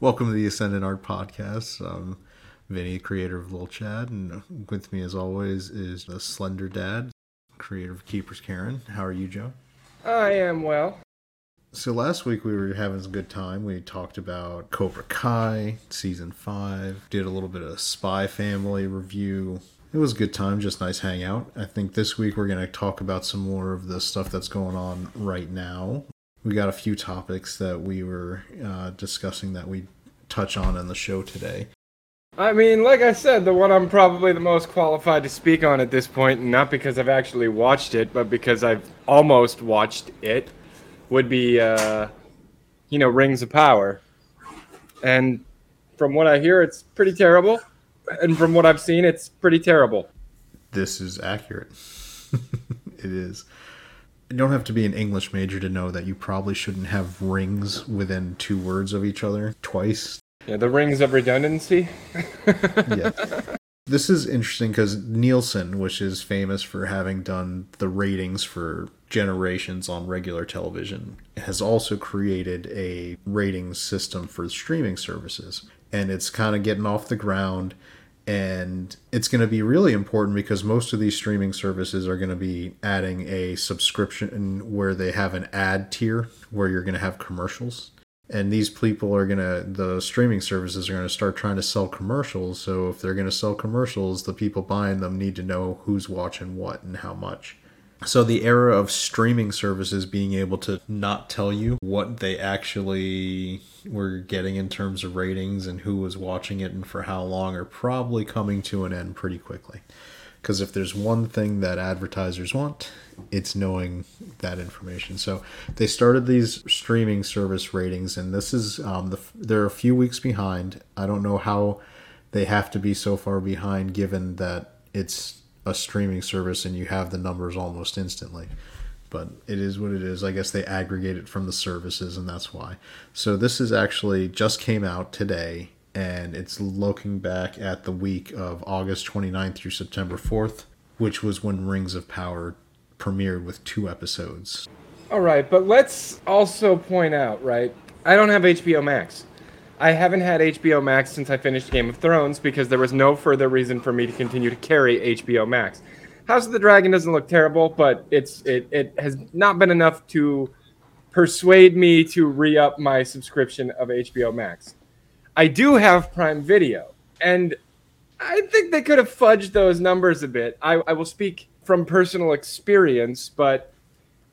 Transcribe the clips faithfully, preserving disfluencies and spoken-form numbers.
Welcome to the Ascendant Art Podcast. I'm Vinny, creator of Lil Chad, and with me as always is the Slender Dad, creator of Keepers Karen. How are you, Joe? I am well. So last week we were having a good time. We talked about Cobra Kai, Season five, did a little bit of Spy Family review. It was a good time, just nice hangout. I think this week we're going to talk about some more of the stuff that's going on right now. We got a few topics that we were uh, discussing that we touch on in the show today. I mean, like I said, the one I'm probably the most qualified to speak on at this point, and not because I've actually watched it, but because I've almost watched it, would be, uh, you know, Rings of Power. And from what I hear, it's pretty terrible. And from what I've seen, it's pretty terrible. This is accurate. It is. You don't have to be an English major to know that you probably shouldn't have rings within two words of each other twice. Yeah, the rings of redundancy. Yeah. This is interesting because Nielsen, which is famous for having done the ratings for generations on regular television, has also created a rating system for streaming services. And it's kind of getting off the ground. And it's going to be really important because most of these streaming services are going to be adding a subscription where they have an ad tier where you're going to have commercials. And these people are going to, the streaming services are going to start trying to sell commercials. So if they're going to sell commercials, the people buying them need to know who's watching what and how much. So the era of streaming services being able to not tell you what they actually were getting in terms of ratings and who was watching it and for how long are probably coming to an end pretty quickly. Because if there's one thing that advertisers want, it's knowing that information. So they started these streaming service ratings, and this is um, the, they're a few weeks behind. I don't know how they have to be so far behind given that it's a streaming service and you have the numbers almost instantly, but it is what it is. I guess they aggregate it from the services, and that's why. So this is actually just came out today, and it's looking back at the week of August twenty-ninth through September fourth, which was when Rings of Power premiered with two episodes. All right, but let's also point out, right, I don't have H B O Max. I haven't had H B O Max since I finished Game of Thrones because there was no further reason for me to continue to carry H B O Max. House of the Dragon doesn't look terrible, but it's it, it has not been enough to persuade me to re-up my subscription of H B O Max. I do have Prime Video, and I think they could have fudged those numbers a bit. I, I will speak from personal experience, but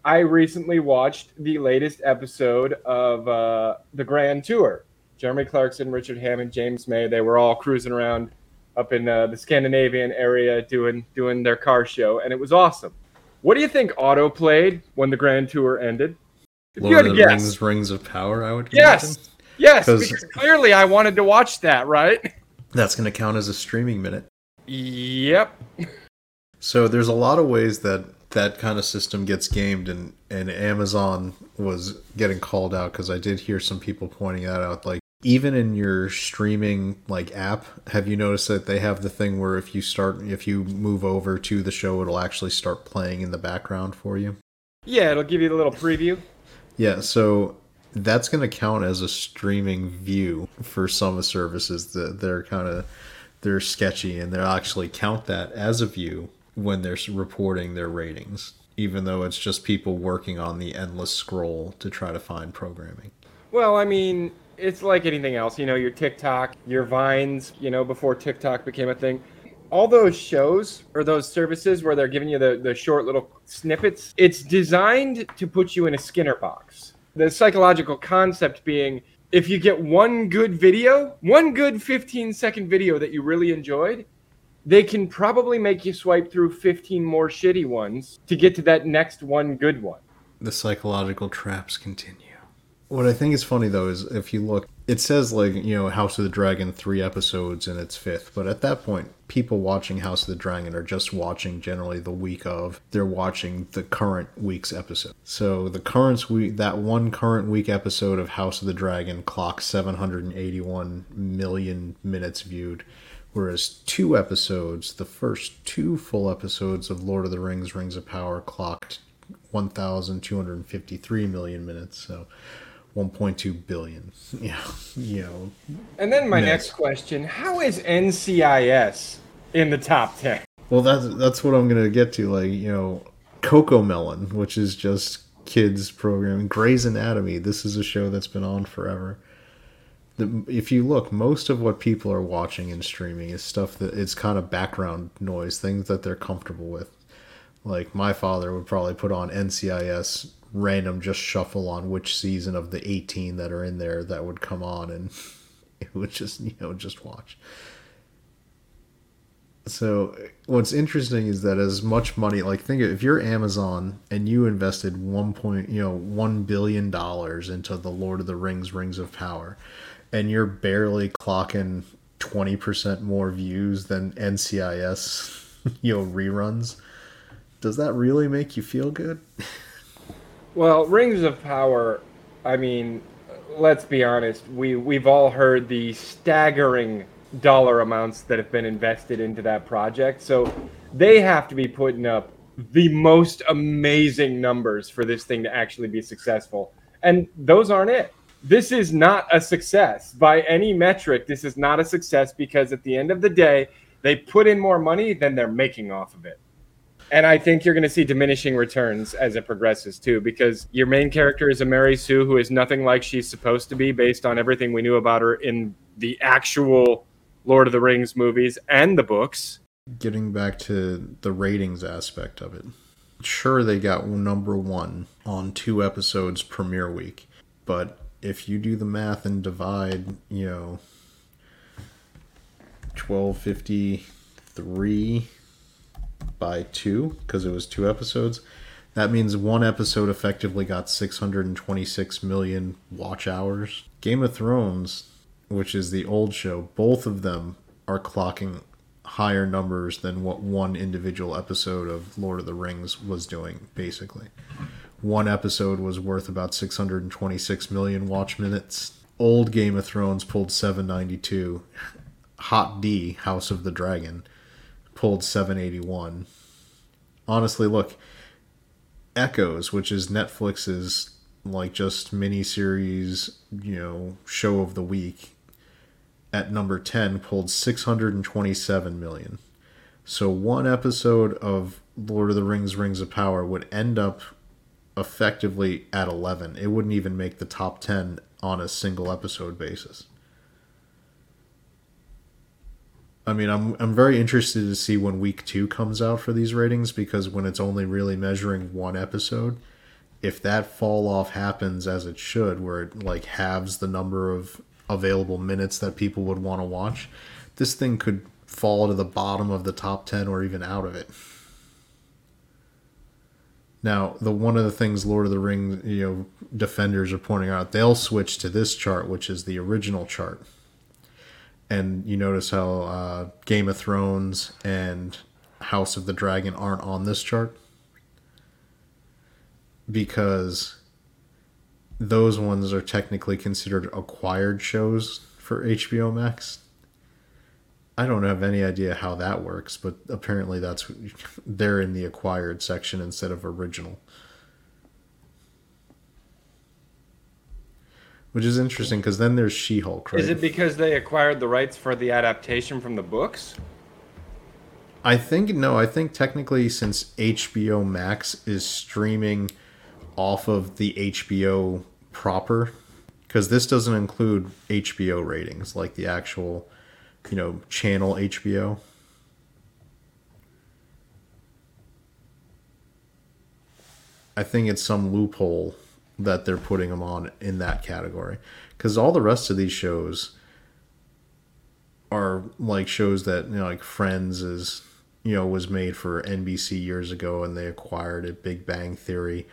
I recently watched the latest episode of uh, The Grand Tour. Jeremy Clarkson, Richard Hammond, James May, they were all cruising around up in uh, the Scandinavian area doing doing their car show, and it was awesome. What do you think auto played when the Grand Tour ended? If Lord you had of to the guess, Rings, Rings of Power, I would guess. Yes, yes, because clearly I wanted to watch that, right? That's going to count as a streaming minute. Yep. So there's a lot of ways that that kind of system gets gamed, and, and Amazon was getting called out because I did hear some people pointing that out, like, even in your streaming like app, have you noticed that they have the thing where if you start, if you move over to the show, it'll actually start playing in the background for you? Yeah, it'll give you the little preview. Yeah, so that's going to count as a streaming view for some services that they're kind of, they're sketchy, and they'll actually count that as a view when they're reporting their ratings, even though it's just people working on the endless scroll to try to find programming. Well, I mean, it's like anything else, you know, your TikTok, your Vines, you know, before TikTok became a thing. All those shows or those services where they're giving you the, the short little snippets, it's designed to put you in a Skinner box. The psychological concept being, if you get one good video, one good fifteen second video that you really enjoyed, they can probably make you swipe through fifteen more shitty ones to get to that next one good one. The psychological traps continue. What I think is funny, though, is if you look, it says, like, you know, House of the Dragon, three episodes and it's fifth. But at that point, people watching House of the Dragon are just watching generally the week of. They're watching the current week's episode. So the current week, that one current week episode of House of the Dragon clocks seven hundred eighty-one million minutes viewed. Whereas two episodes, the first two full episodes of Lord of the Rings, Rings of Power, clocked one thousand two hundred fifty-three million minutes. So one point two billion. Yeah, you know. And then my next. next question: how is N C I S in the top ten? Well, that's that's what I'm gonna get to. Like, you know, Cocomelon, which is just kids programming. Grey's Anatomy. This is a show that's been on forever. The, if you look, most of what people are watching and streaming is stuff that it's kind of background noise, things that they're comfortable with. Like my father would probably put on N C I S. Random just shuffle on which season of the eighteen that are in there that would come on, and it would just, you know, just watch. So what's interesting is that as much money, like think of, if you're Amazon and you invested one point, you know, one billion dollars into the Lord of the Rings, Rings of Power, and you're barely clocking twenty percent more views than N C I S, you know, reruns. Does that really make you feel good? Well, Rings of Power, I mean, let's be honest, we, we've all heard the staggering dollar amounts that have been invested into that project, so they have to be putting up the most amazing numbers for this thing to actually be successful, and those aren't it. This is not a success. By any metric, this is not a success because at the end of the day, they put in more money than they're making off of it. And I think you're going to see diminishing returns as it progresses, too, because your main character is a Mary Sue who is nothing like she's supposed to be based on everything we knew about her in the actual Lord of the Rings movies and the books. Getting back to the ratings aspect of it. Sure, they got number one on two episodes premiere week, but if you do the math and divide, you know, twelve fifty-three... by two, because it was two episodes, that means one episode effectively got six hundred twenty-six million watch hours. Game of Thrones, which is the old show, both of them are clocking higher numbers than what one individual episode of Lord of the Rings was doing, basically. One episode was worth about six hundred twenty-six million watch minutes. Old Game of Thrones pulled seven ninety-two. Hot D, House of the Dragon, pulled seven eighty-one. Honestly, look, Echoes, which is Netflix's like just miniseries, you know, show of the week, at number ten pulled six hundred twenty-seven million. So one episode of Lord of the Rings, Rings of Power would end up effectively at eleven. It wouldn't even make the top ten on a single episode basis. I mean, I'm I'm very interested to see when week two comes out for these ratings, because when it's only really measuring one episode, if that fall off happens as it should, where it like halves the number of available minutes that people would want to watch, this thing could fall to the bottom of the top ten or even out of it. Now, the one of the things Lord of the Rings, you know, defenders are pointing out, they'll switch to this chart, which is the original chart. And you notice how uh, Game of Thrones and House of the Dragon aren't on this chart? Because those ones are technically considered acquired shows for H B O Max. I don't have any idea how that works, but apparently that's they're in the acquired section instead of original. Which is interesting, because then there's She-Hulk, right? Is it because they acquired the rights for the adaptation from the books? I think, no, I think technically since H B O Max is streaming off of the H B O proper, because this doesn't include H B O ratings, like the actual, you know, channel H B O. I think it's some loophole that they're putting them on in that category, because all the rest of these shows are like shows that, you know, like Friends is, you know, was made for N B C years ago and they acquired it. Big Bang Theory,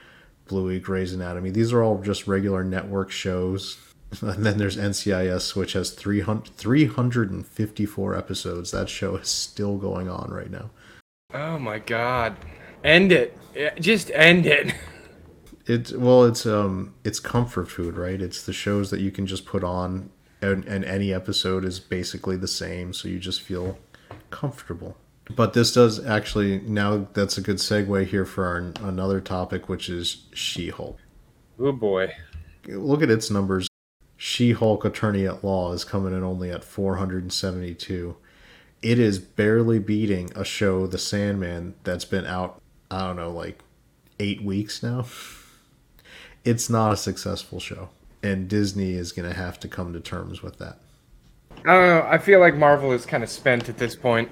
Bluey, Grey's Anatomy, these are all just regular network shows. And then there's N C I S, which has three hundred fifty-four episodes. That show is still going on right now. Oh my god, end it, just end it. It's, well, it's um, it's comfort food, right? It's the shows that you can just put on, and, and any episode is basically the same, so you just feel comfortable. But this does actually, now that's a good segue here for our, another topic, which is She-Hulk. Oh boy. look at its numbers. She-Hulk Attorney at Law is coming in only at four hundred seventy-two. It is barely beating a show, The Sandman, that's been out, I don't know, like eight weeks now. It's not a successful show, and Disney is going to have to come to terms with that. I don't know. I feel like Marvel is kind of spent at this point.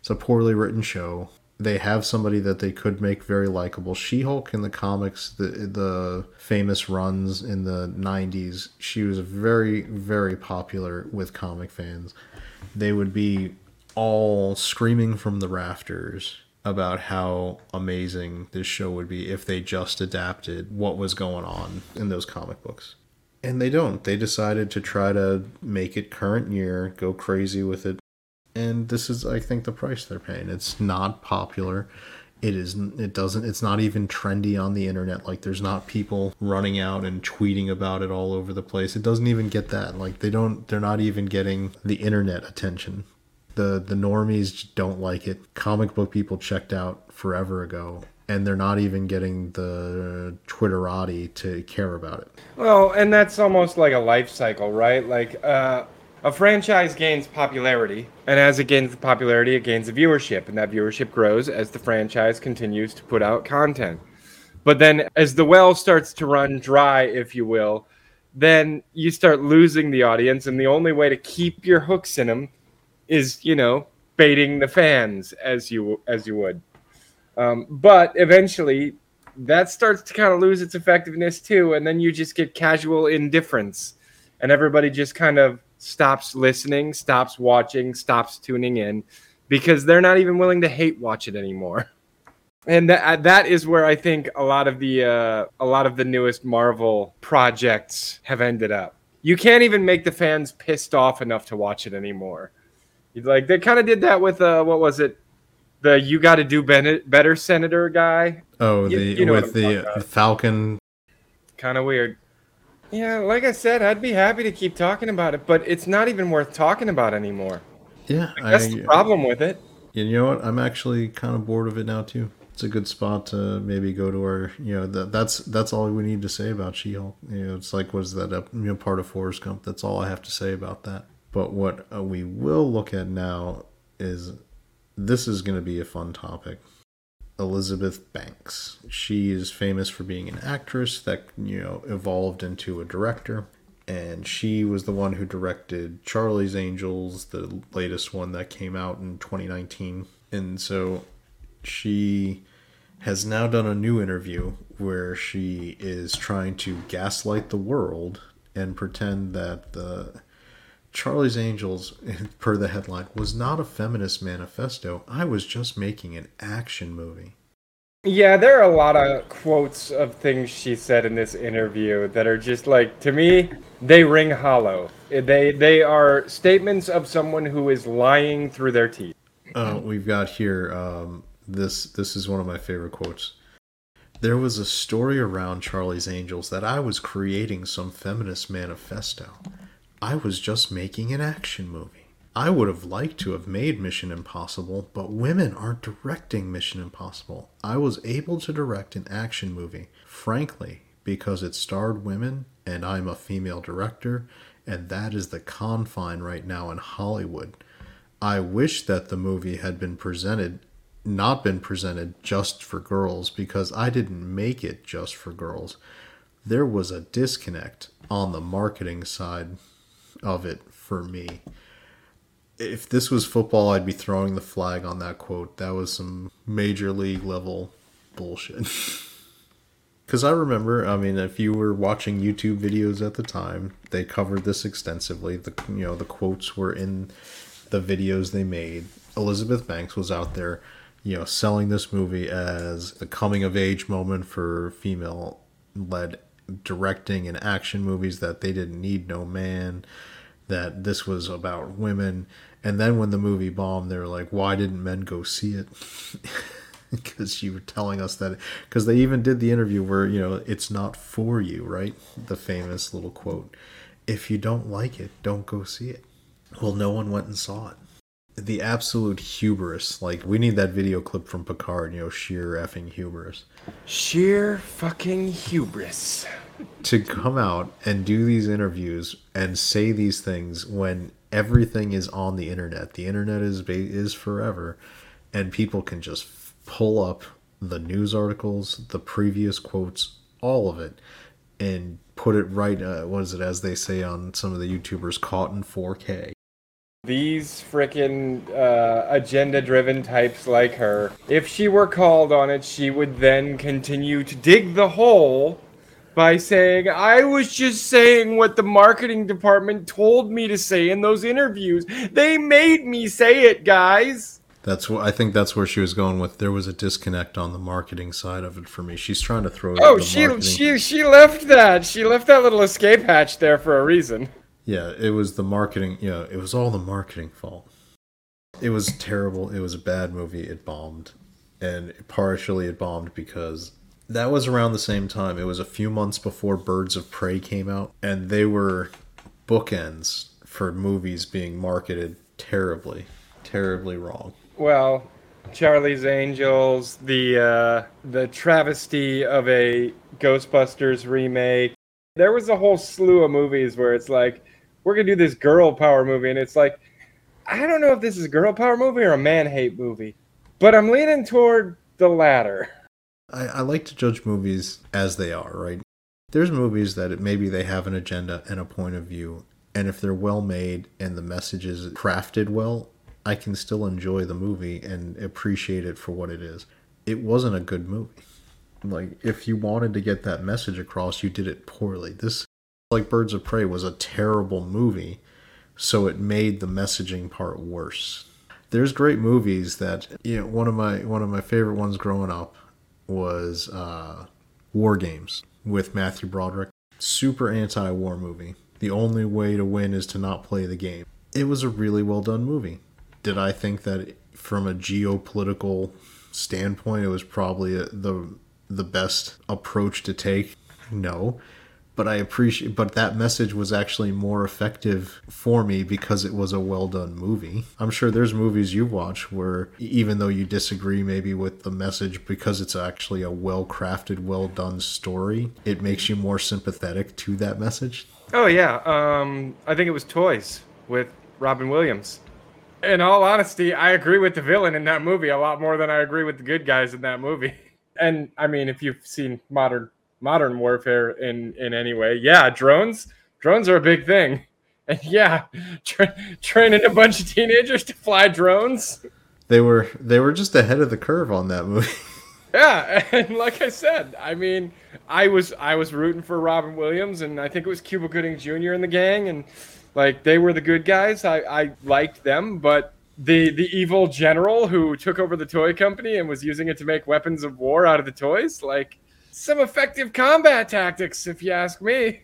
It's a poorly written show. They have somebody that they could make very likable. She-Hulk in the comics, the the famous runs in the nineties, she was very, very popular with comic fans. They would be all screaming from the rafters about how amazing this show would be if they just adapted what was going on in those comic books. And they don't. They decided to try to make it current year, go crazy with it. And this is, I think, the price they're paying. It's not popular. It is. It doesn't. It's not even trendy on the internet. Like, there's not people running out and tweeting about it all over the place. It doesn't even get that. Like, they don't. They're not even getting the internet attention. The the normies don't like it. Comic book people checked out forever ago, and they're not even getting the Twitterati to care about it. Well, and that's almost like a life cycle, right? Like, uh, a franchise gains popularity, and as it gains the popularity, it gains the viewership, and that viewership grows as the franchise continues to put out content. But then as the well starts to run dry, if you will, then you start losing the audience, and the only way to keep your hooks in them is, you know, baiting the fans as you as you would. Um, but eventually, that starts to kind of lose its effectiveness too, and then you just get casual indifference, and everybody just kind of stops listening, stops watching, stops tuning in, because they're not even willing to hate watch it anymore. And that that is where I think a lot of the uh, a lot of the newest Marvel projects have ended up. You can't even make the fans pissed off enough to watch it anymore. Like, they kind of did that with uh, what was it? The you got to do better senator guy. Oh, the you, you know with the Falcon. Kind of weird. Yeah, like I said, I'd be happy to keep talking about it, but it's not even worth talking about anymore. Yeah. Like, that's I, the problem with it. You know what? I'm actually kind of bored of it now, too. It's a good spot to maybe go to our, you know, that, that's that's all we need to say about She-Hulk. You know, it's like, was that a, you know, part of Forrest Gump? That's all I have to say about that. But what we will look at now is... This is going to be a fun topic. Elizabeth Banks. She is famous for being an actress that, you know, evolved into a director. And she was the one who directed Charlie's Angels, the latest one that came out in twenty nineteen. And so she has now done a new interview where she is trying to gaslight the world and pretend that the... Charlie's Angels, per the headline, was not a feminist manifesto. I was just making an action movie. Yeah, there are a lot of quotes of things she said in this interview that are just like, to me, they ring hollow. They they are statements of someone who is lying through their teeth. Uh, we've got here, um, this this is one of my favorite quotes. There was a story around Charlie's Angels that I was creating some feminist manifesto. I was just making an action movie. I would have liked to have made Mission Impossible, but women aren't directing Mission Impossible. I was able to direct an action movie, frankly, because it starred women, and I'm a female director, and that is the confine right now in Hollywood. I wish that the movie had been presented, not been presented just for girls, because I didn't make it just for girls. There was a disconnect on the marketing side of it for me. If this was football, I'd be throwing the flag on that quote. That was some major league level bullshit. Because I remember, I mean, if you were watching YouTube videos at the time, they covered this extensively. The you know the quotes were in the videos they made. Elizabeth Banks was out there, you know, selling this movie as the coming of age moment for female led directing and action movies, that they didn't need no man, that this was about women. And then when the movie bombed, they were like, why didn't men go see it? Because you were telling us that, because they even did the interview where, you know, it's not for you, right? The famous little quote, if you don't like it, don't go see it. Well, no one went and saw it. The absolute hubris. Like, we need that video clip from Picard, you know, sheer effing hubris. Sheer fucking hubris. to come out and do these interviews and say these things when everything is on the internet. The internet is is forever, and people can just pull up the news articles, the previous quotes, all of it, and put it right, uh, what is it, as they say on some of the YouTubers, caught in four K. These frickin' uh, agenda-driven types like her, if she were called on it, she would then continue to dig the hole by saying, I was just saying what the marketing department told me to say in those interviews. They made me say it, guys. That's what I think. That's where she was going with. There was a disconnect on the marketing side of it for me. She's trying to throw. Oh, the she marketing. she she left that. She left that little escape hatch there for a reason. Yeah, it was the marketing. Yeah, you know, it was all the marketing fault. It was terrible. It was a bad movie. It bombed, and partially it bombed because that was around the same time. It was a few months before Birds of Prey came out, and they were bookends for movies being marketed terribly, terribly wrong. Well, Charlie's Angels, the uh, the travesty of a Ghostbusters remake. There was a whole slew of movies where it's like, we're going to do this girl power movie. And it's like, I don't know if this is a girl power movie or a man-hate movie. But I'm leaning toward the latter. I, I like to judge movies as they are, right? There's movies that it, maybe they have an agenda and a point of view. And if they're well-made and the message is crafted well, I can still enjoy the movie and appreciate it for what it is. It wasn't a good movie. Like, if you wanted to get that message across, you did it poorly. This, like Birds of Prey, was a terrible movie, so it made the messaging part worse. There's great movies that, you know, one of my one of my favorite ones growing up was uh, War Games with Matthew Broderick. Super anti-war movie. The only way to win is to not play the game. It was a really well-done movie. Did I think that from a geopolitical standpoint, it was probably a, the the best approach to take? No, but I appreciate. But that message was actually more effective for me because it was a well done movie. I'm sure there's movies you watch where even though you disagree maybe with the message, because it's actually a well crafted, well done story, it makes you more sympathetic to that message. Oh yeah, um, I think it was Toys with Robin Williams. In all honesty, I agree with the villain in that movie a lot more than I agree with the good guys in that movie. And, I mean, if you've seen modern modern warfare in, in any way, yeah, drones, drones are a big thing. And, yeah, tra- training a bunch of teenagers to fly drones. They were they were just ahead of the curve on that movie. Yeah, and like I said, I mean, I was I was rooting for Robin Williams, and I think it was Cuba Gooding Junior and the gang, and... Like, they were the good guys. I, I liked them, but the, the evil general who took over the toy company and was using it to make weapons of war out of the toys, like, some effective combat tactics, if you ask me.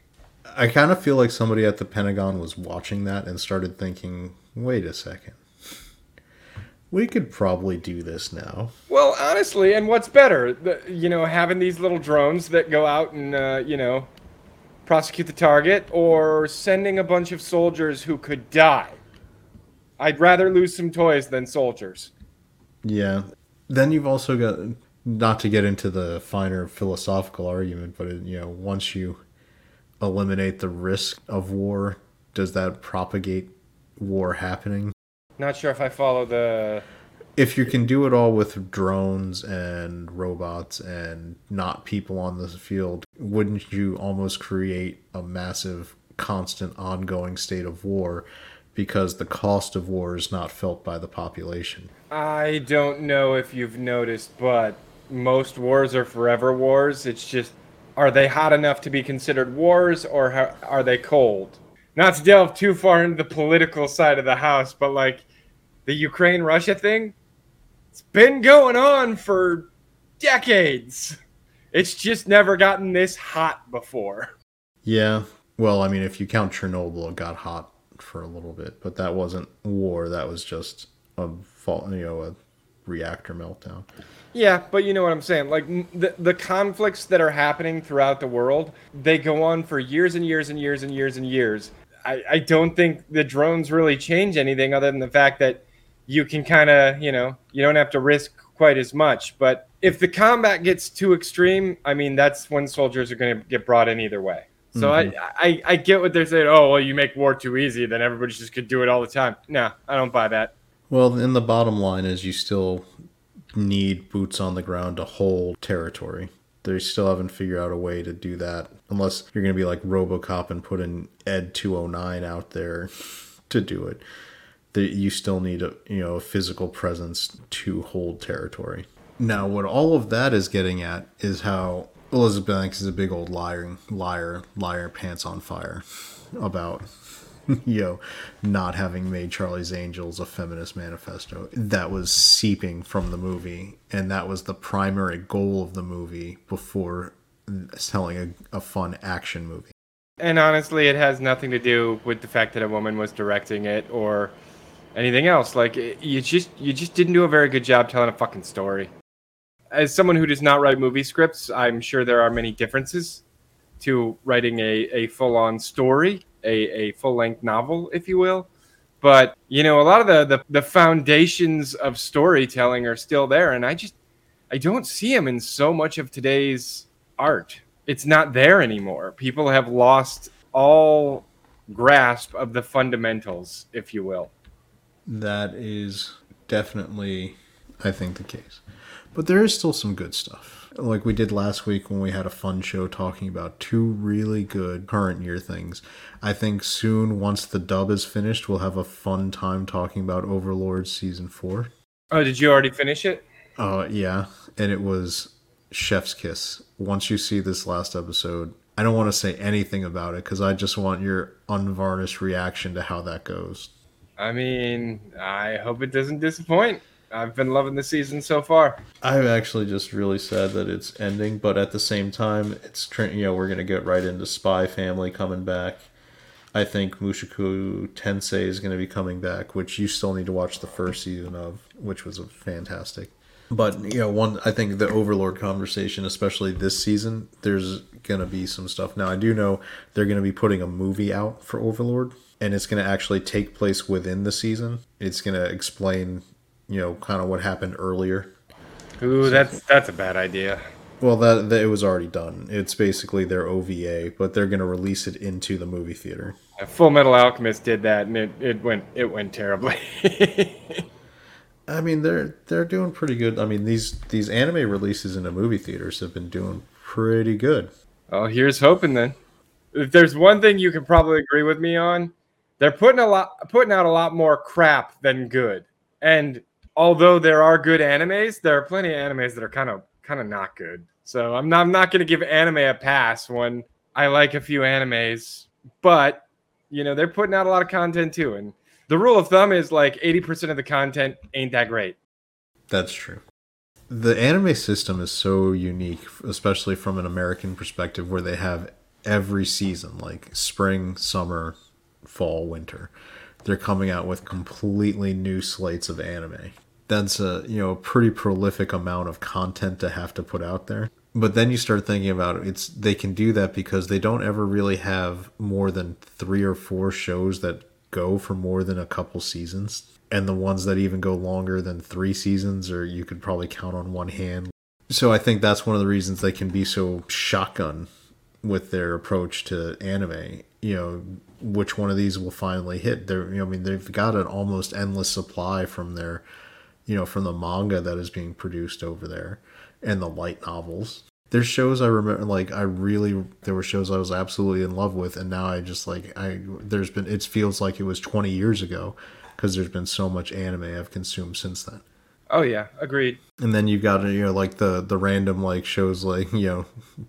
I kind of feel like somebody at the Pentagon was watching that and started thinking, wait a second. We could probably do this now. Well, honestly, and what's better? The, you know, having these little drones that go out and, uh, you know... prosecute the target, or sending a bunch of soldiers who could die. I'd rather lose some toys than soldiers. Yeah. Then you've also got, not to get into the finer philosophical argument, but you know, once you eliminate the risk of war, does that propagate war happening? Not sure if I follow the... If you can do it all with drones and robots and not people on the field, wouldn't you almost create a massive, constant, ongoing state of war because the cost of war is not felt by the population? I don't know if you've noticed, but most wars are forever wars. It's just, are they hot enough to be considered wars, or are they cold? Not to delve too far into the political side of the house, but like the Ukraine-Russia thing? It's been going on for decades. It's just never gotten this hot before. Yeah. Well, I mean, if you count Chernobyl, it got hot for a little bit, but that wasn't war. That was just a fault, you know, a reactor meltdown. Yeah, but you know what I'm saying. Like the the conflicts that are happening throughout the world, they go on for years and years and years and years and years. I, I don't think the drones really change anything other than the fact that you can kind of, you know, you don't have to risk quite as much. But if the combat gets too extreme, I mean, that's when soldiers are going to get brought in either way. So mm-hmm. I, I, I get what they're saying. Oh, well, you make war too easy, then everybody just could do it all the time. No, I don't buy that. Well, then the bottom line is you still need boots on the ground to hold territory. They still haven't figured out a way to do that, unless you're going to be like RoboCop and put an Ed two oh nine out there to do it. That you still need a, you know, a physical presence to hold territory. Now, what all of that is getting at is how Elizabeth Banks is a big old liar, liar, liar, pants on fire about, you know, not having made Charlie's Angels a feminist manifesto. That was seeping from the movie, and that was the primary goal of the movie before selling a, a fun action movie. And honestly, it has nothing to do with the fact that a woman was directing it or anything else. Like, it, you just you just didn't do a very good job telling a fucking story. As someone who does not write movie scripts, I'm sure there are many differences to writing a, a full-on story, a, a full-length novel, if you will. But, you know, a lot of the, the, the foundations of storytelling are still there, and I just, I don't see them in so much of today's art. It's not there anymore. People have lost all grasp of the fundamentals, if you will. That is definitely, I think, the case. But there is still some good stuff. Like we did last week when we had a fun show talking about two really good current year things. I think soon, once the dub is finished, we'll have a fun time talking about Overlord Season four. Oh, did you already finish it? Uh, yeah, and it was chef's kiss. Once you see this last episode, I don't want to say anything about it because I just want your unvarnished reaction to how that goes. I mean, I hope it doesn't disappoint. I've been loving the season so far. I'm actually just really sad that it's ending, but at the same time, it's, you know, we're gonna get right into Spy Family coming back. I think Mushoku Tensei is gonna be coming back, which you still need to watch the first season of, which was fantastic. But you know, one I think the Overlord conversation, especially this season, there's gonna be some stuff. Now I do know they're gonna be putting a movie out for Overlord, and it's gonna actually take place within the season. It's gonna explain, you know, kind of what happened earlier. Ooh, that's that's a bad idea. Well, that, that it was already done. It's basically their O V A, but they're going to release it into the movie theater. Full Metal Alchemist did that, and it, it went it went terribly. I mean, they're they're doing pretty good. I mean, these these anime releases into movie theaters have been doing pretty good. Oh, here's hoping then. If there's one thing you can probably agree with me on, they're putting a lot putting out a lot more crap than good. And although there are good animes, there are plenty of animes that are kind of kind of not good. So I'm not, I'm not going to give anime a pass when I like a few animes. But, you know, they're putting out a lot of content too. And the rule of thumb is like eighty percent of the content ain't that great. That's true. The anime system is so unique, especially from an American perspective, where they have every season, like spring, summer, fall, winter. They're coming out with completely new slates of anime. That's a, you know, a pretty prolific amount of content to have to put out there. But then you start thinking about it. It's, they can do that because they don't ever really have more than three or four shows that go for more than a couple seasons. And the ones that even go longer than three seasons, or you could probably count on one hand. So I think that's one of the reasons they can be so shotgun with their approach to anime. You know, which one of these will finally hit? They're, you know, I mean, they've got an almost endless supply from their, you know, from the manga that is being produced over there, and the light novels. There's shows I remember, like I really, there were shows I was absolutely in love with, and now I just like I. There's been, it feels like it was twenty years ago, because there's been so much anime I've consumed since then. Oh yeah, agreed. And then you've got, you know, like the the random like shows like, you know,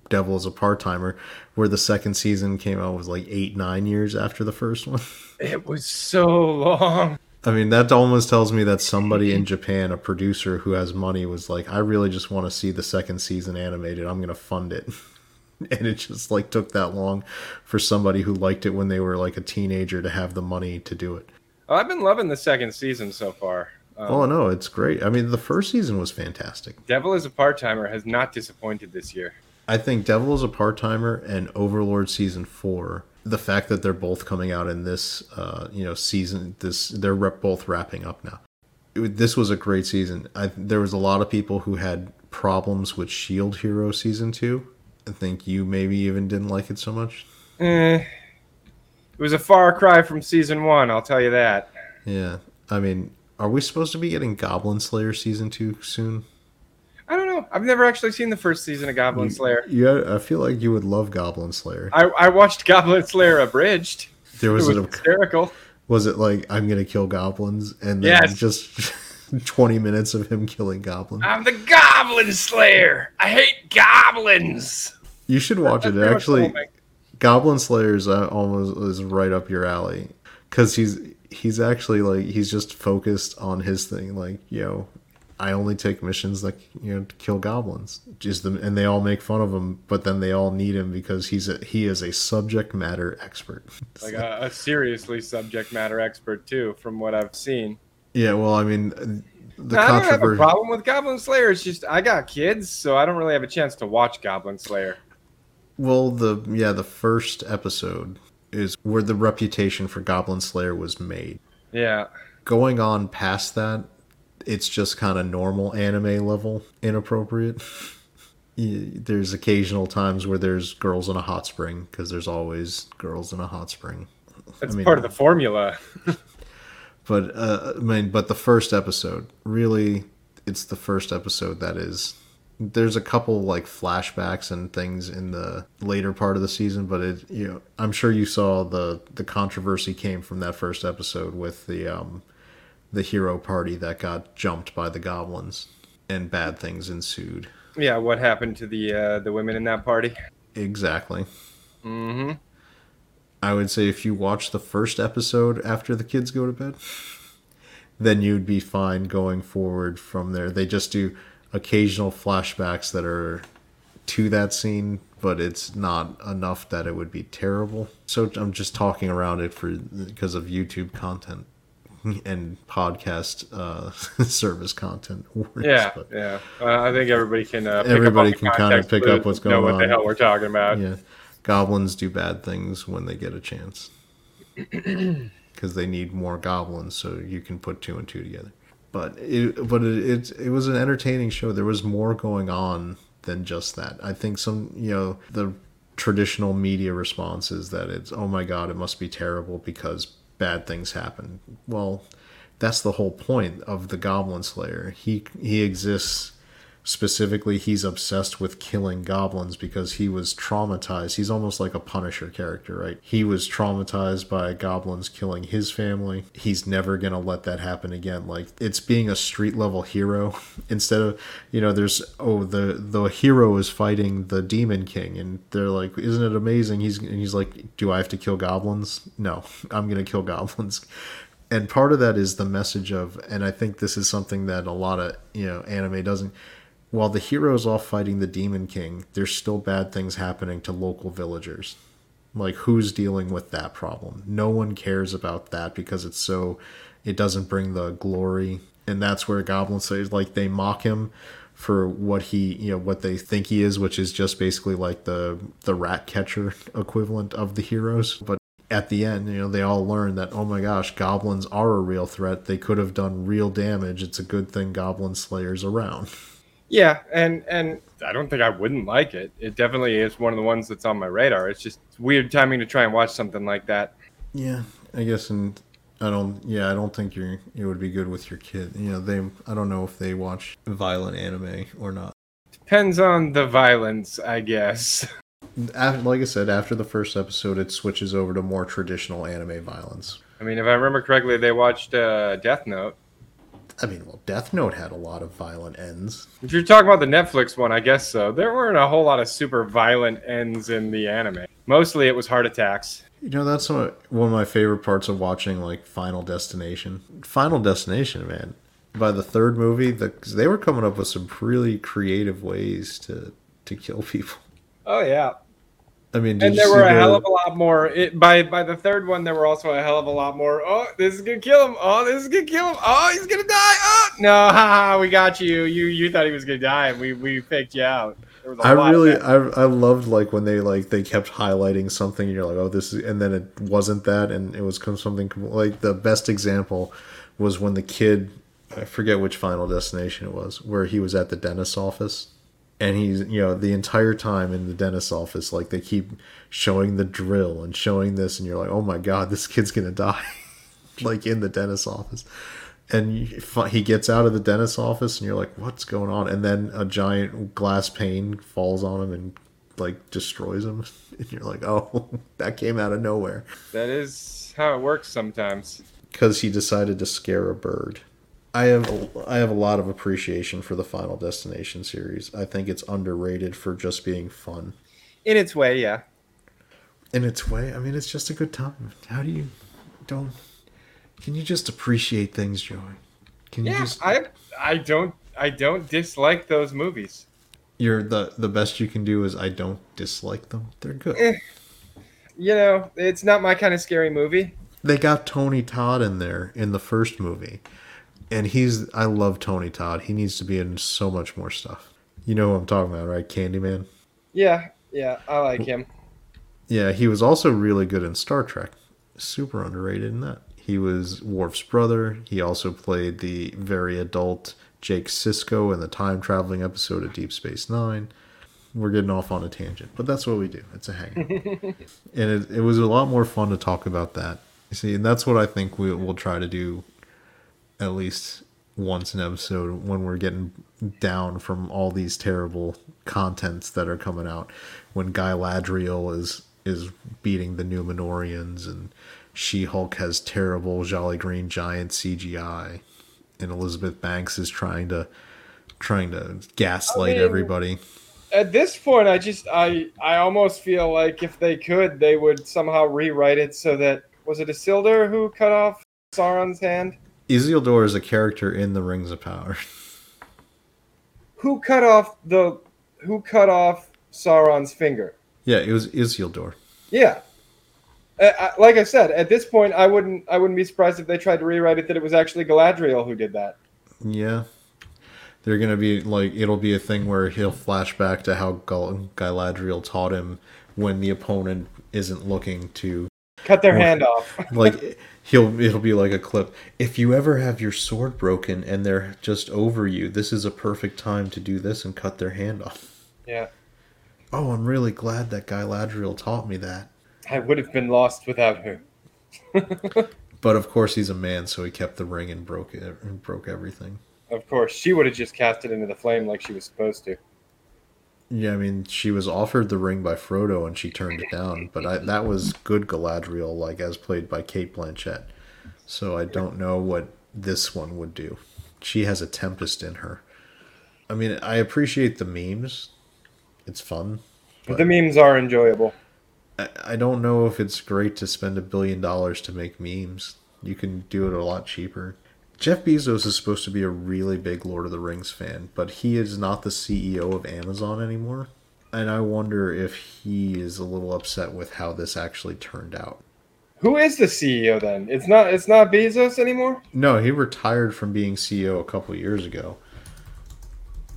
Devil is a Part-Timer, where the second season came out was like eight nine years after the first one. It was so long. I mean, that almost tells me that somebody in Japan, a producer who has money, was like, I really just want to see the second season animated. I'm gonna fund it. And it just like took that long for somebody who liked it when they were like a teenager to have the money to do it. Oh, I've been loving the second season so far. Um, oh, no, it's great. I mean, the first season was fantastic. Devil is a Part-Timer has not disappointed this year. I think Devil is a Part-Timer and Overlord Season four, the fact that they're both coming out in this, uh, you know, season, this they're both wrapping up now. it, this was a great season. I, there was a lot of people who had problems with Shield Hero Season two. I think you maybe even didn't like it so much. Eh, it was a far cry from Season one, I'll tell you that. Yeah. I mean, are we supposed to be getting Goblin Slayer Season two soon? I don't know. I've never actually seen the first season of Goblin Slayer. Yeah, I feel like you would love Goblin Slayer. I, I watched Goblin Slayer Abridged. There was, it was an, hysterical. Was it like, I'm going to kill goblins, and then yes. just twenty minutes of him killing goblins? I'm the Goblin Slayer! I hate goblins! You should watch it. Actually, Goblin Slayer is uh, almost is right up your alley. Because he's, he's actually like, he's just focused on his thing. Like, you know, I only take missions that, you know, to kill goblins. Just the, and they all make fun of him, but then they all need him because he's a, he is a subject matter expert. Like a, a seriously subject matter expert too, from what I've seen. Yeah, well, I mean, the no, I don't have a problem with Goblin Slayer. It's just I got kids, so I don't really have a chance to watch Goblin Slayer. Well, the yeah, the first episode is where the reputation for Goblin Slayer was made. Yeah. Going on past that, it's just kind of normal anime level inappropriate. There's occasional times where there's girls in a hot spring, because there's always girls in a hot spring. That's I mean, part of the formula. But uh, I mean, but the first episode, really, it's the first episode that is. There's a couple like flashbacks and things in the later part of the season, but it, you know, I'm sure you saw the the controversy came from that first episode with the um. the hero party that got jumped by the goblins, and bad things ensued. Yeah, what happened to the uh, the women in that party? Exactly. Mm-hmm. I would say if you watch the first episode after the kids go to bed, then you'd be fine going forward from there. They just do occasional flashbacks that are to that scene, but it's not enough that it would be terrible. So I'm just talking around it for because of YouTube content and podcast uh, service content. Words, yeah, but yeah. Uh, I think everybody can uh, pick everybody up on can kind of pick up what's going on. Know what on. The hell we're talking about. Yeah, goblins do bad things when they get a chance because they need more goblins. So you can put two and two together. But it, but it, it, it was an entertaining show. There was more going on than just that. I think some, you know, the traditional media response is that it's, oh my god, it must be terrible because bad things happen. Well, that's the whole point of the Goblin Slayer. He he exists specifically. He's obsessed with killing goblins because he was traumatized. He's almost like a Punisher character, right? He was traumatized by goblins killing his family. He's never gonna let that happen again. Like, it's being a street level hero instead of, you know, there's oh the the hero is fighting the Demon King, and they're like, isn't it amazing? He's and he's like, do I have to kill goblins? No, I'm gonna kill goblins. And part of that is the message of, and I think this is something that a lot of, you know, anime doesn't. While the hero's off fighting the Demon King, there's still bad things happening to local villagers. Like, who's dealing with that problem? No one cares about that because it's so, it doesn't bring the glory. And that's where Goblin Slayer, like, they mock him for what he, you know, what they think he is, which is just basically like the, the rat catcher equivalent of the heroes. But at the end, you know, they all learn that, oh my gosh, goblins are a real threat. They could have done real damage. It's a good thing Goblin Slayer's around. Yeah, and, and I don't think I wouldn't like it. It definitely is one of the ones that's on my radar. It's just weird timing to try and watch something like that. Yeah, I guess, and I don't. Yeah, I don't think you're. It would be good with your kid. You know, they. I don't know if they watch violent anime or not. Depends on the violence, I guess. After, like I said, after the first episode, it switches over to more traditional anime violence. I mean, if I remember correctly, they watched uh, Death Note. I mean, well, Death Note had a lot of violent ends. If you're talking about the Netflix one, I guess so. There weren't a whole lot of super violent ends in the anime. Mostly it was heart attacks. You know, that's one of my favorite parts of watching, like, Final Destination. Final Destination, man. By the third movie, the, 'cause they were coming up with some really creative ways to, to kill people. Oh, yeah. I mean, did and there were a the... hell of a lot more. It, by by the third one, there were also a hell of a lot more. Oh, this is gonna kill him. Oh, this is gonna kill him. Oh, he's gonna die. Oh no, haha, we got you. You you thought he was gonna die, and we we faked you out. There was a I lot really I I loved like when they like they kept highlighting something, and you're like, oh, this is, and then it wasn't that, and it was something like the best example was when the kid I forget which Final Destination it was, where he was at the dentist's office. And he's, you know, the entire time in the dentist's office, like, they keep showing the drill and showing this, and you're like, oh my God, this kid's going to die, like, in the dentist's office. And he gets out of the dentist's office, and you're like, what's going on? And then a giant glass pane falls on him and, like, destroys him. And you're like, oh, that came out of nowhere. That is how it works sometimes. Because he decided to scare a bird. I have a, I have a lot of appreciation for the Final Destination series. I think it's underrated for just being fun. In its way, yeah. In its way, I mean, it's just a good time. How do you don't? Can you just appreciate things, Joey? Can you yeah, just? I I don't I don't dislike those movies. You're the the best you can do is I don't dislike them. They're good. Eh, you know, it's not my kind of scary movie. They got Tony Todd in there in the first movie. And he's, I love Tony Todd. He needs to be in so much more stuff. You know who I'm talking about, right? Candyman? Yeah, yeah, I like him. Yeah, he was also really good in Star Trek. Super underrated in that. He was Worf's brother. He also played the very adult Jake Sisko in the time-traveling episode of Deep Space Nine. We're getting off on a tangent, but that's what we do. It's a hangout. And it, it was a lot more fun to talk about that. You see, and that's what I think we will try to do at least once an episode when we're getting down from all these terrible contents that are coming out. When Galadriel is is beating the Numenorians, and She-Hulk has terrible Jolly Green Giant C G I, and Elizabeth Banks is trying to trying to gaslight I mean, everybody. At this point, I just I I almost feel like if they could, they would somehow rewrite it so that, was it Isildur who cut off Sauron's hand? Isildur is a character in the Rings of Power. Who cut off the who cut off Sauron's finger? Yeah, it was Isildur. Yeah. I, I, like I said, at this point I wouldn't I wouldn't be surprised if they tried to rewrite it that it was actually Galadriel who did that. Yeah. They're going to be like, it'll be a thing where he'll flash back to how Gal- Galadriel taught him when the opponent isn't looking to cut their hand off. Like, he'll it'll be like a clip. If you ever have your sword broken and they're just over you, this is a perfect time to do this and cut their hand off. Yeah. Oh, I'm really glad that Galadriel taught me that. I would have been lost without her. But of course he's a man, so he kept the ring and broke it and broke everything. Of course, she would have just cast it into the flame like she was supposed to. Yeah, I mean, she was offered the ring by Frodo, and she turned it down. But I, that was good Galadriel, like, as played by Cate Blanchett. So I don't know what this one would do. She has a Tempest in her. I mean, I appreciate the memes. It's fun. But the memes are enjoyable. I, I don't know if it's great to spend a billion dollars to make memes. You can do it a lot cheaper. Jeff Bezos is supposed to be a really big Lord of the Rings fan, but he is not the C E O of Amazon anymore. And I wonder if he is a little upset with how this actually turned out. Who is the C E O then? It's not it's not Bezos anymore? No, he retired from being C E O a couple years ago.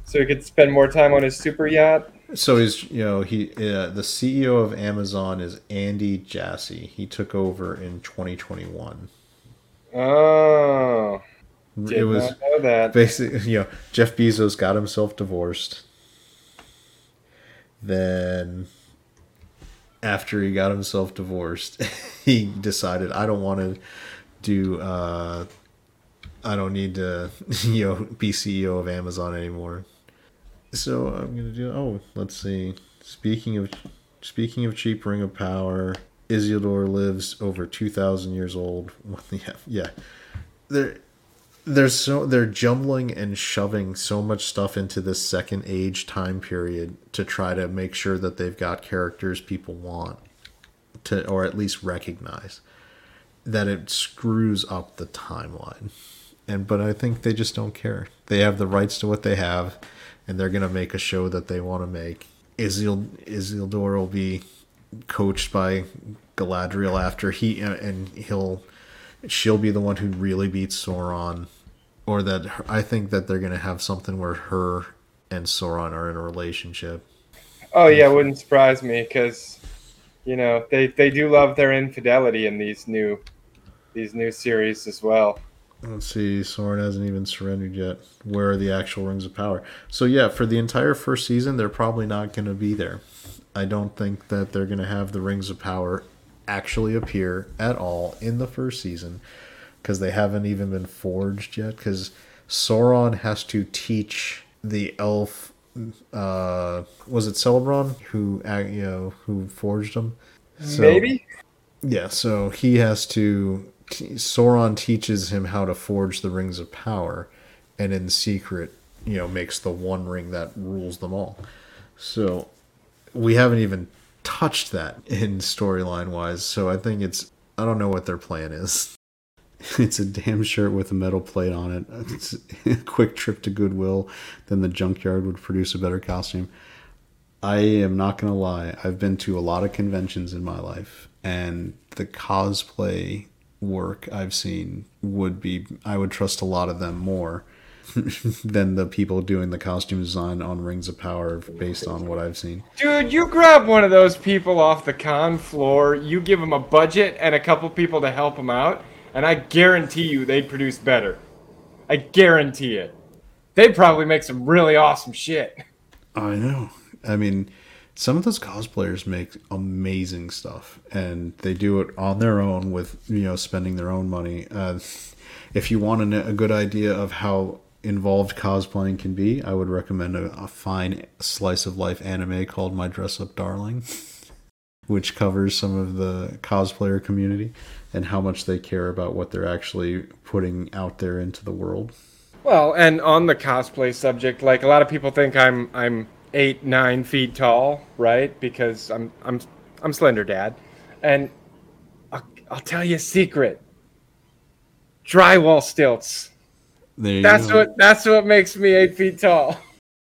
So he could spend more time on his super yacht? So he's, you know, he uh, the C E O of Amazon is Andy Jassy. He took over in twenty twenty-one. Oh. Did it was not know that. Basically, you know, Jeff Bezos got himself divorced. Then, after he got himself divorced, he decided, I don't want to do, uh, I don't need to, you know, be C E O of Amazon anymore. So I'm gonna do. Oh, let's see. Speaking of, speaking of cheap Ring of Power, Isildur lives over two thousand years old. What the F? Yeah, there. There's so they're jumbling and shoving so much stuff into this second age time period to try to make sure that they've got characters people want to, or at least recognize, that it screws up the timeline. And but I think they just don't care. They have the rights to what they have, and they're gonna make a show that they want to make. Isildur, Isildur will be coached by Galadriel after he and he'll. She'll be the one who really beats Sauron, or that her, I think that they're going to have something where her and Sauron are in a relationship. Oh yeah, it wouldn't surprise me because, you know, they, they do love their infidelity in these new these new series as well. Let's see, Sauron hasn't even surrendered yet. Where are the actual Rings of Power? So yeah, for the entire first season, they're probably not going to be there. I don't think that they're going to have the Rings of Power actually appear at all in the first season, because they haven't even been forged yet, because Sauron has to teach the elf, uh, was it Celebrimbor who, you know, who forged them? So, Maybe? Yeah, so he has to... Sauron teaches him how to forge the Rings of Power, and in secret, you know, makes the one ring that rules them all. So we haven't even touched that in storyline wise. So I think it's, I don't know what their plan is. It's a damn shirt with a metal plate on it. It's a quick trip to Goodwill. Then the junkyard would produce a better costume. I am not going to lie. I've been to a lot of conventions in my life, and the cosplay work I've seen would be, I would trust a lot of them more than the people doing the costume design on Rings of Power based on what I've seen. Dude, you grab one of those people off the con floor, you give them a budget and a couple people to help them out, and I guarantee you they'd produce better. I guarantee it. They'd probably make some really awesome shit. I know. I mean, some of those cosplayers make amazing stuff, and they do it on their own with, you know, spending their own money. Uh, if you want a, a good idea of how involved cosplaying can be, I would recommend a, a fine slice of life anime called My Dress Up Darling, which covers some of the cosplayer community and how much they care about what they're actually putting out there into the world. Well, and on the cosplay subject, like, a lot of people think I'm, I'm, eight, nine feet tall, right? Because I'm I'm I'm Slender Dad. And I'll, I'll tell you a secret. Drywall stilts. There you that's go. what that's what makes me eight feet tall.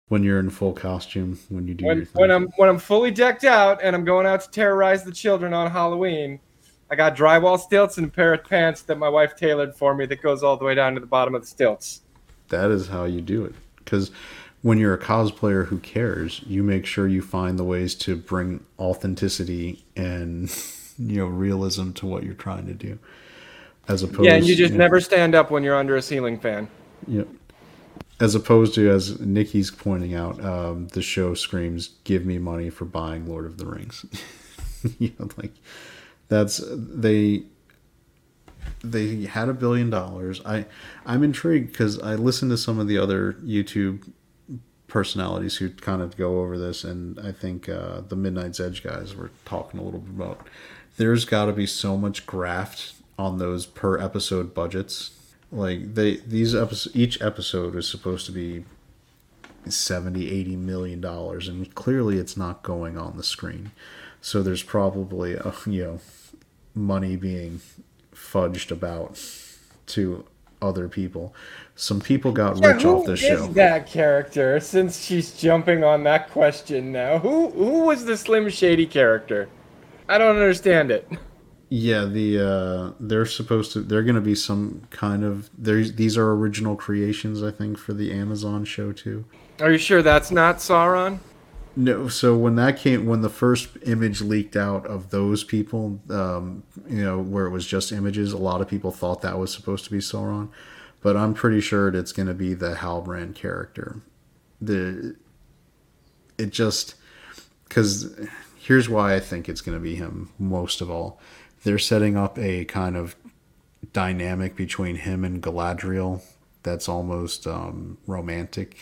When you're in full costume, when you do when, your thing. When I'm when I'm fully decked out and I'm going out to terrorize the children on Halloween, I got drywall stilts and a pair of pants that my wife tailored for me that goes all the way down to the bottom of the stilts. That is how you do it. Because when you're a cosplayer who cares, you make sure you find the ways to bring authenticity and, you know, realism to what you're trying to do. As opposed, yeah, and you just you know, never stand up when you're under a ceiling fan. Yep. Yeah. As opposed to, as Nikki's pointing out, um, the show screams, "Give me money for buying Lord of the Rings." You know, like that's they. They had a billion dollars. I I'm intrigued because I listened to some of the other YouTube personalities who kind of go over this, and I think uh, the Midnight's Edge guys were talking a little bit about there's got to be so much graft on those per episode budgets. Like they these episodes, each episode is supposed to be seventy, eighty million dollars, and clearly it's not going on the screen. So there's probably uh, you know money being fudged about to other people. Some people got yeah, rich off this show. Who is that character? Since she's jumping on that question now, who who was the Slim Shady character? I don't understand it. Yeah, the uh, they're supposed to. They're going to be some kind of. These are original creations, I think, for the Amazon show too. Are you sure that's not Sauron? No. So when that came, when the first image leaked out of those people, um, you know, where it was just images, a lot of people thought that was supposed to be Sauron, but I'm pretty sure it's going to be the Halbrand character. The it just because here's why I think it's going to be him most of all. They're setting up a kind of dynamic between him and Galadriel that's almost um, romantic.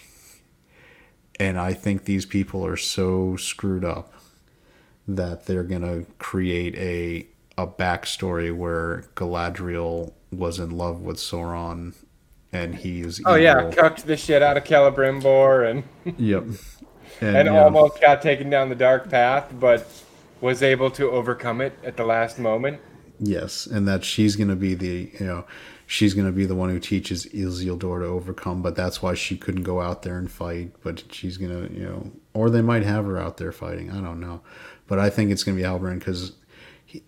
And I think these people are so screwed up that they're going to create a a backstory where Galadriel was in love with Sauron and he's Oh evil. yeah, cucked the shit out of Celebrimbor and Yep. And, and yeah. almost got taken down the dark path but was able to overcome it at the last moment. Yes, and that she's going to be the, you know, she's going to be the one who teaches Isildur to overcome, but that's why she couldn't go out there and fight. But she's going to, you know, or they might have her out there fighting. I don't know. But I think it's going to be Halbrand because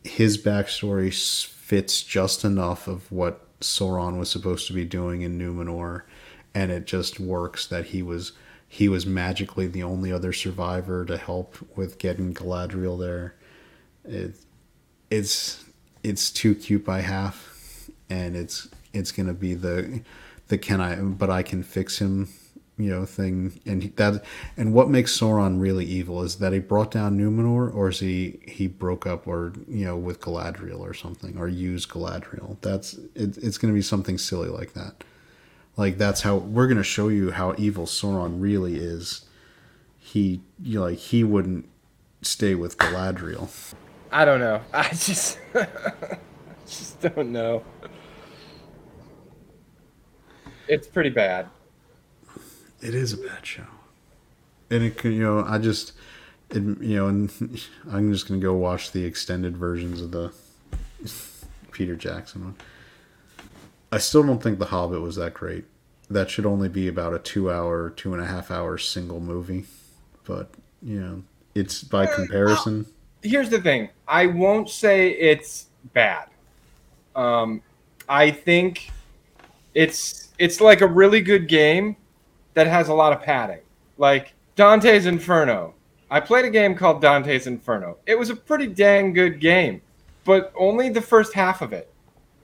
his backstory fits just enough of what Sauron was supposed to be doing in Numenor. And it just works that he was he was magically the only other survivor to help with getting Galadriel there. It, it's, it's too cute by half. And it's it's going to be the the can I but I can fix him, you know, thing. And that and what makes Sauron really evil is that he brought down Numenor, or is he he broke up, or you know, with Galadriel or something, or used Galadriel. That's it, it's going to be something silly like that. Like that's how we're going to show you how evil Sauron really is. He you know, like he wouldn't stay with Galadriel. I don't know. I just just don't know. It's pretty bad. It is a bad show, and it can, you know, I just, it, you know, and I'm just gonna go watch the extended versions of the Peter Jackson one. I still don't think The Hobbit was that great. That should only be about a two-hour, two and a half-hour single movie, but you know, it's by comparison. Here's the thing: I won't say it's bad. Um, I think it's it's like a really good game that has a lot of padding. Like Dante's Inferno. I played a game called Dante's Inferno. It was a pretty dang good game, but only the first half of it.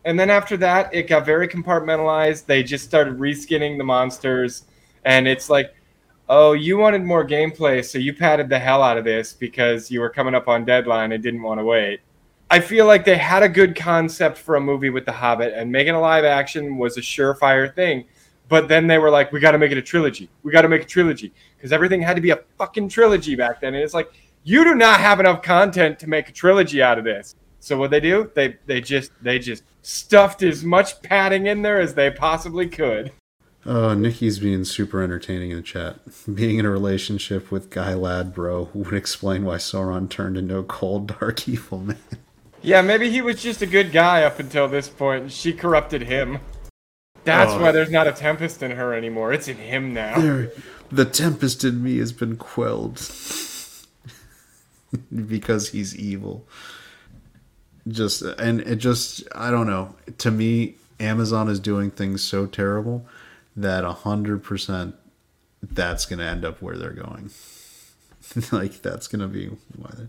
And then after that, it got very compartmentalized. They just started reskinning the monsters. And it's like, oh, you wanted more gameplay, so you padded the hell out of this because you were coming up on deadline and didn't want to wait. I feel like they had a good concept for a movie with The Hobbit, and making a live action was a surefire thing. But then they were like, we got to make it a trilogy. We got to make a trilogy. Because everything had to be a fucking trilogy back then. And it's like, you do not have enough content to make a trilogy out of this. So what they do, they they just they just stuffed as much padding in there as they possibly could. Oh, Nikki's being super entertaining in the chat. Being in a relationship with Guy Ladbro would explain why Sauron turned into a cold, dark, evil man. Yeah, maybe he was just a good guy up until this point, and she corrupted him. That's oh. why there's not a tempest in her anymore. It's in him now. There, the tempest in me has been quelled. Because he's evil. Just, and it just, I don't know. To me, Amazon is doing things so terrible that one hundred percent that's going to end up where they're going. Like, that's going to be why they...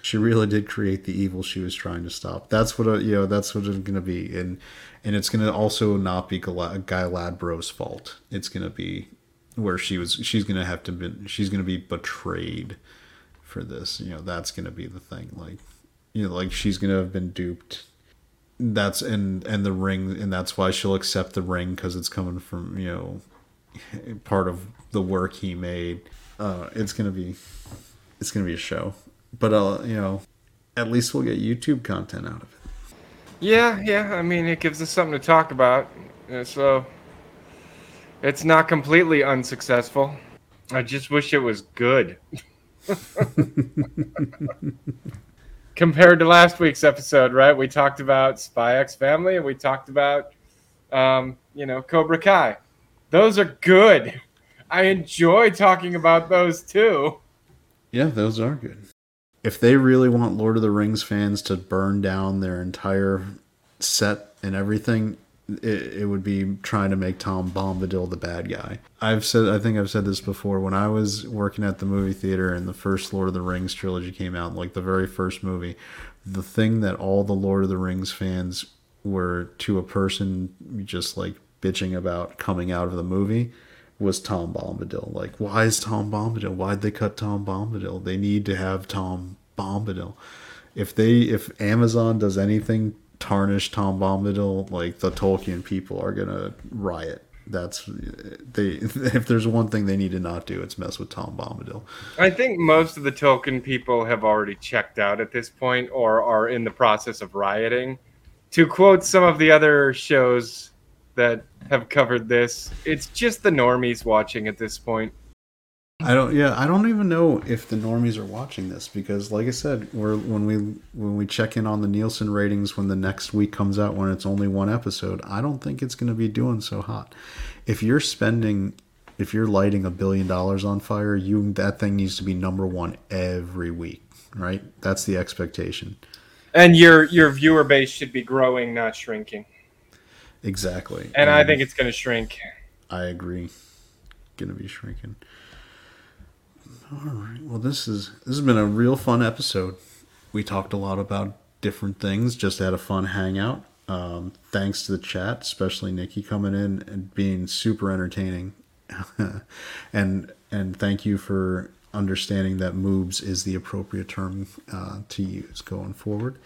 She really did create the evil she was trying to stop. That's what you know. That's what it's going to be, and and it's going to also not be Guy Ladbro's fault. It's going to be where she was. She's going to have to be. She's going to be betrayed for this. You know, that's going to be the thing. Like, you know, like she's going to have been duped. That's and and the ring, and that's why she'll accept the ring because it's coming from you know part of the work he made. Uh, it's going to be. It's going to be a show. But, uh, you know, at least we'll get YouTube content out of it. Yeah, yeah. I mean, it gives us something to talk about. So it's not completely unsuccessful. I just wish it was good. Compared to last week's episode, right? We talked about Spy X Family and we talked about, um, you know, Cobra Kai. Those are good. I enjoy talking about those, too. Yeah, those are good. If they really want Lord of the Rings fans to burn down their entire set and everything, it, it would be trying to make Tom Bombadil the bad guy. I've said, I think I've said this before. When I was working at the movie theater and the first Lord of the Rings trilogy came out, like the very first movie, the thing that all the Lord of the Rings fans were to a person just like bitching about coming out of the movie was Tom Bombadil. Like, why is Tom Bombadil? Why'd they cut Tom Bombadil? They need to have Tom Bombadil. If they, if Amazon does anything tarnish Tom Bombadil, like the Tolkien people are gonna riot. That's they. If there's one thing they need to not do, it's mess with Tom Bombadil. I think most of the Tolkien people have already checked out at this point, or are in the process of rioting. To quote some of the other shows that have covered this, it's just the normies watching at this point. I don't, yeah, I don't even know if the normies are watching this because, like I said, we're when we when we check in on the Nielsen ratings when the next week comes out, when it's only one episode, I don't think it's going to be doing so hot. If you're spending, if you're lighting a billion dollars on fire, you that thing needs to be number one every week, right? That's the expectation. And your your viewer base should be growing, not shrinking. Exactly. And, and I think it's going to shrink. I agree. Going to be shrinking. All right. Well, this is this has been a real fun episode. We talked a lot about different things, just had a fun hangout. Um, thanks to the chat, especially Nikki coming in and being super entertaining. and and thank you for understanding that moobs is the appropriate term uh, to use going forward.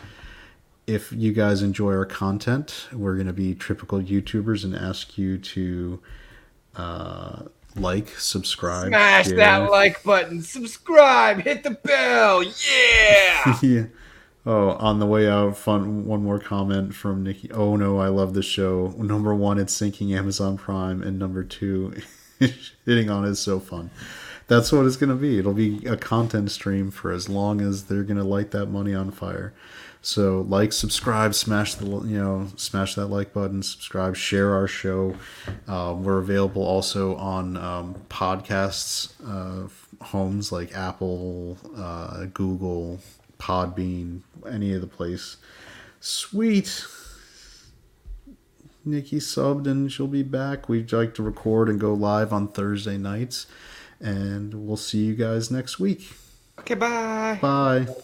If you guys enjoy our content, we're going to be typical YouTubers and ask you to uh, like, subscribe. Smash share. That like button. Subscribe. Hit the bell. Yeah. Yeah. Oh, on the way out, fun one more comment from Nikki. Oh no, I love the show. Number one, it's syncing Amazon Prime, and number two, hitting on is so fun. That's what it's going to be. It'll be a content stream for as long as they're going to light that money on fire. So like, subscribe, smash the you know, smash that like button, subscribe, share our show. Uh, we're available also on um, podcasts, uh, homes like Apple, uh, Google, Podbean, any of the place. Sweet. Nikki subbed and she'll be back. We'd like to record and go live on Thursday nights. And we'll see you guys next week. Okay, bye. Bye.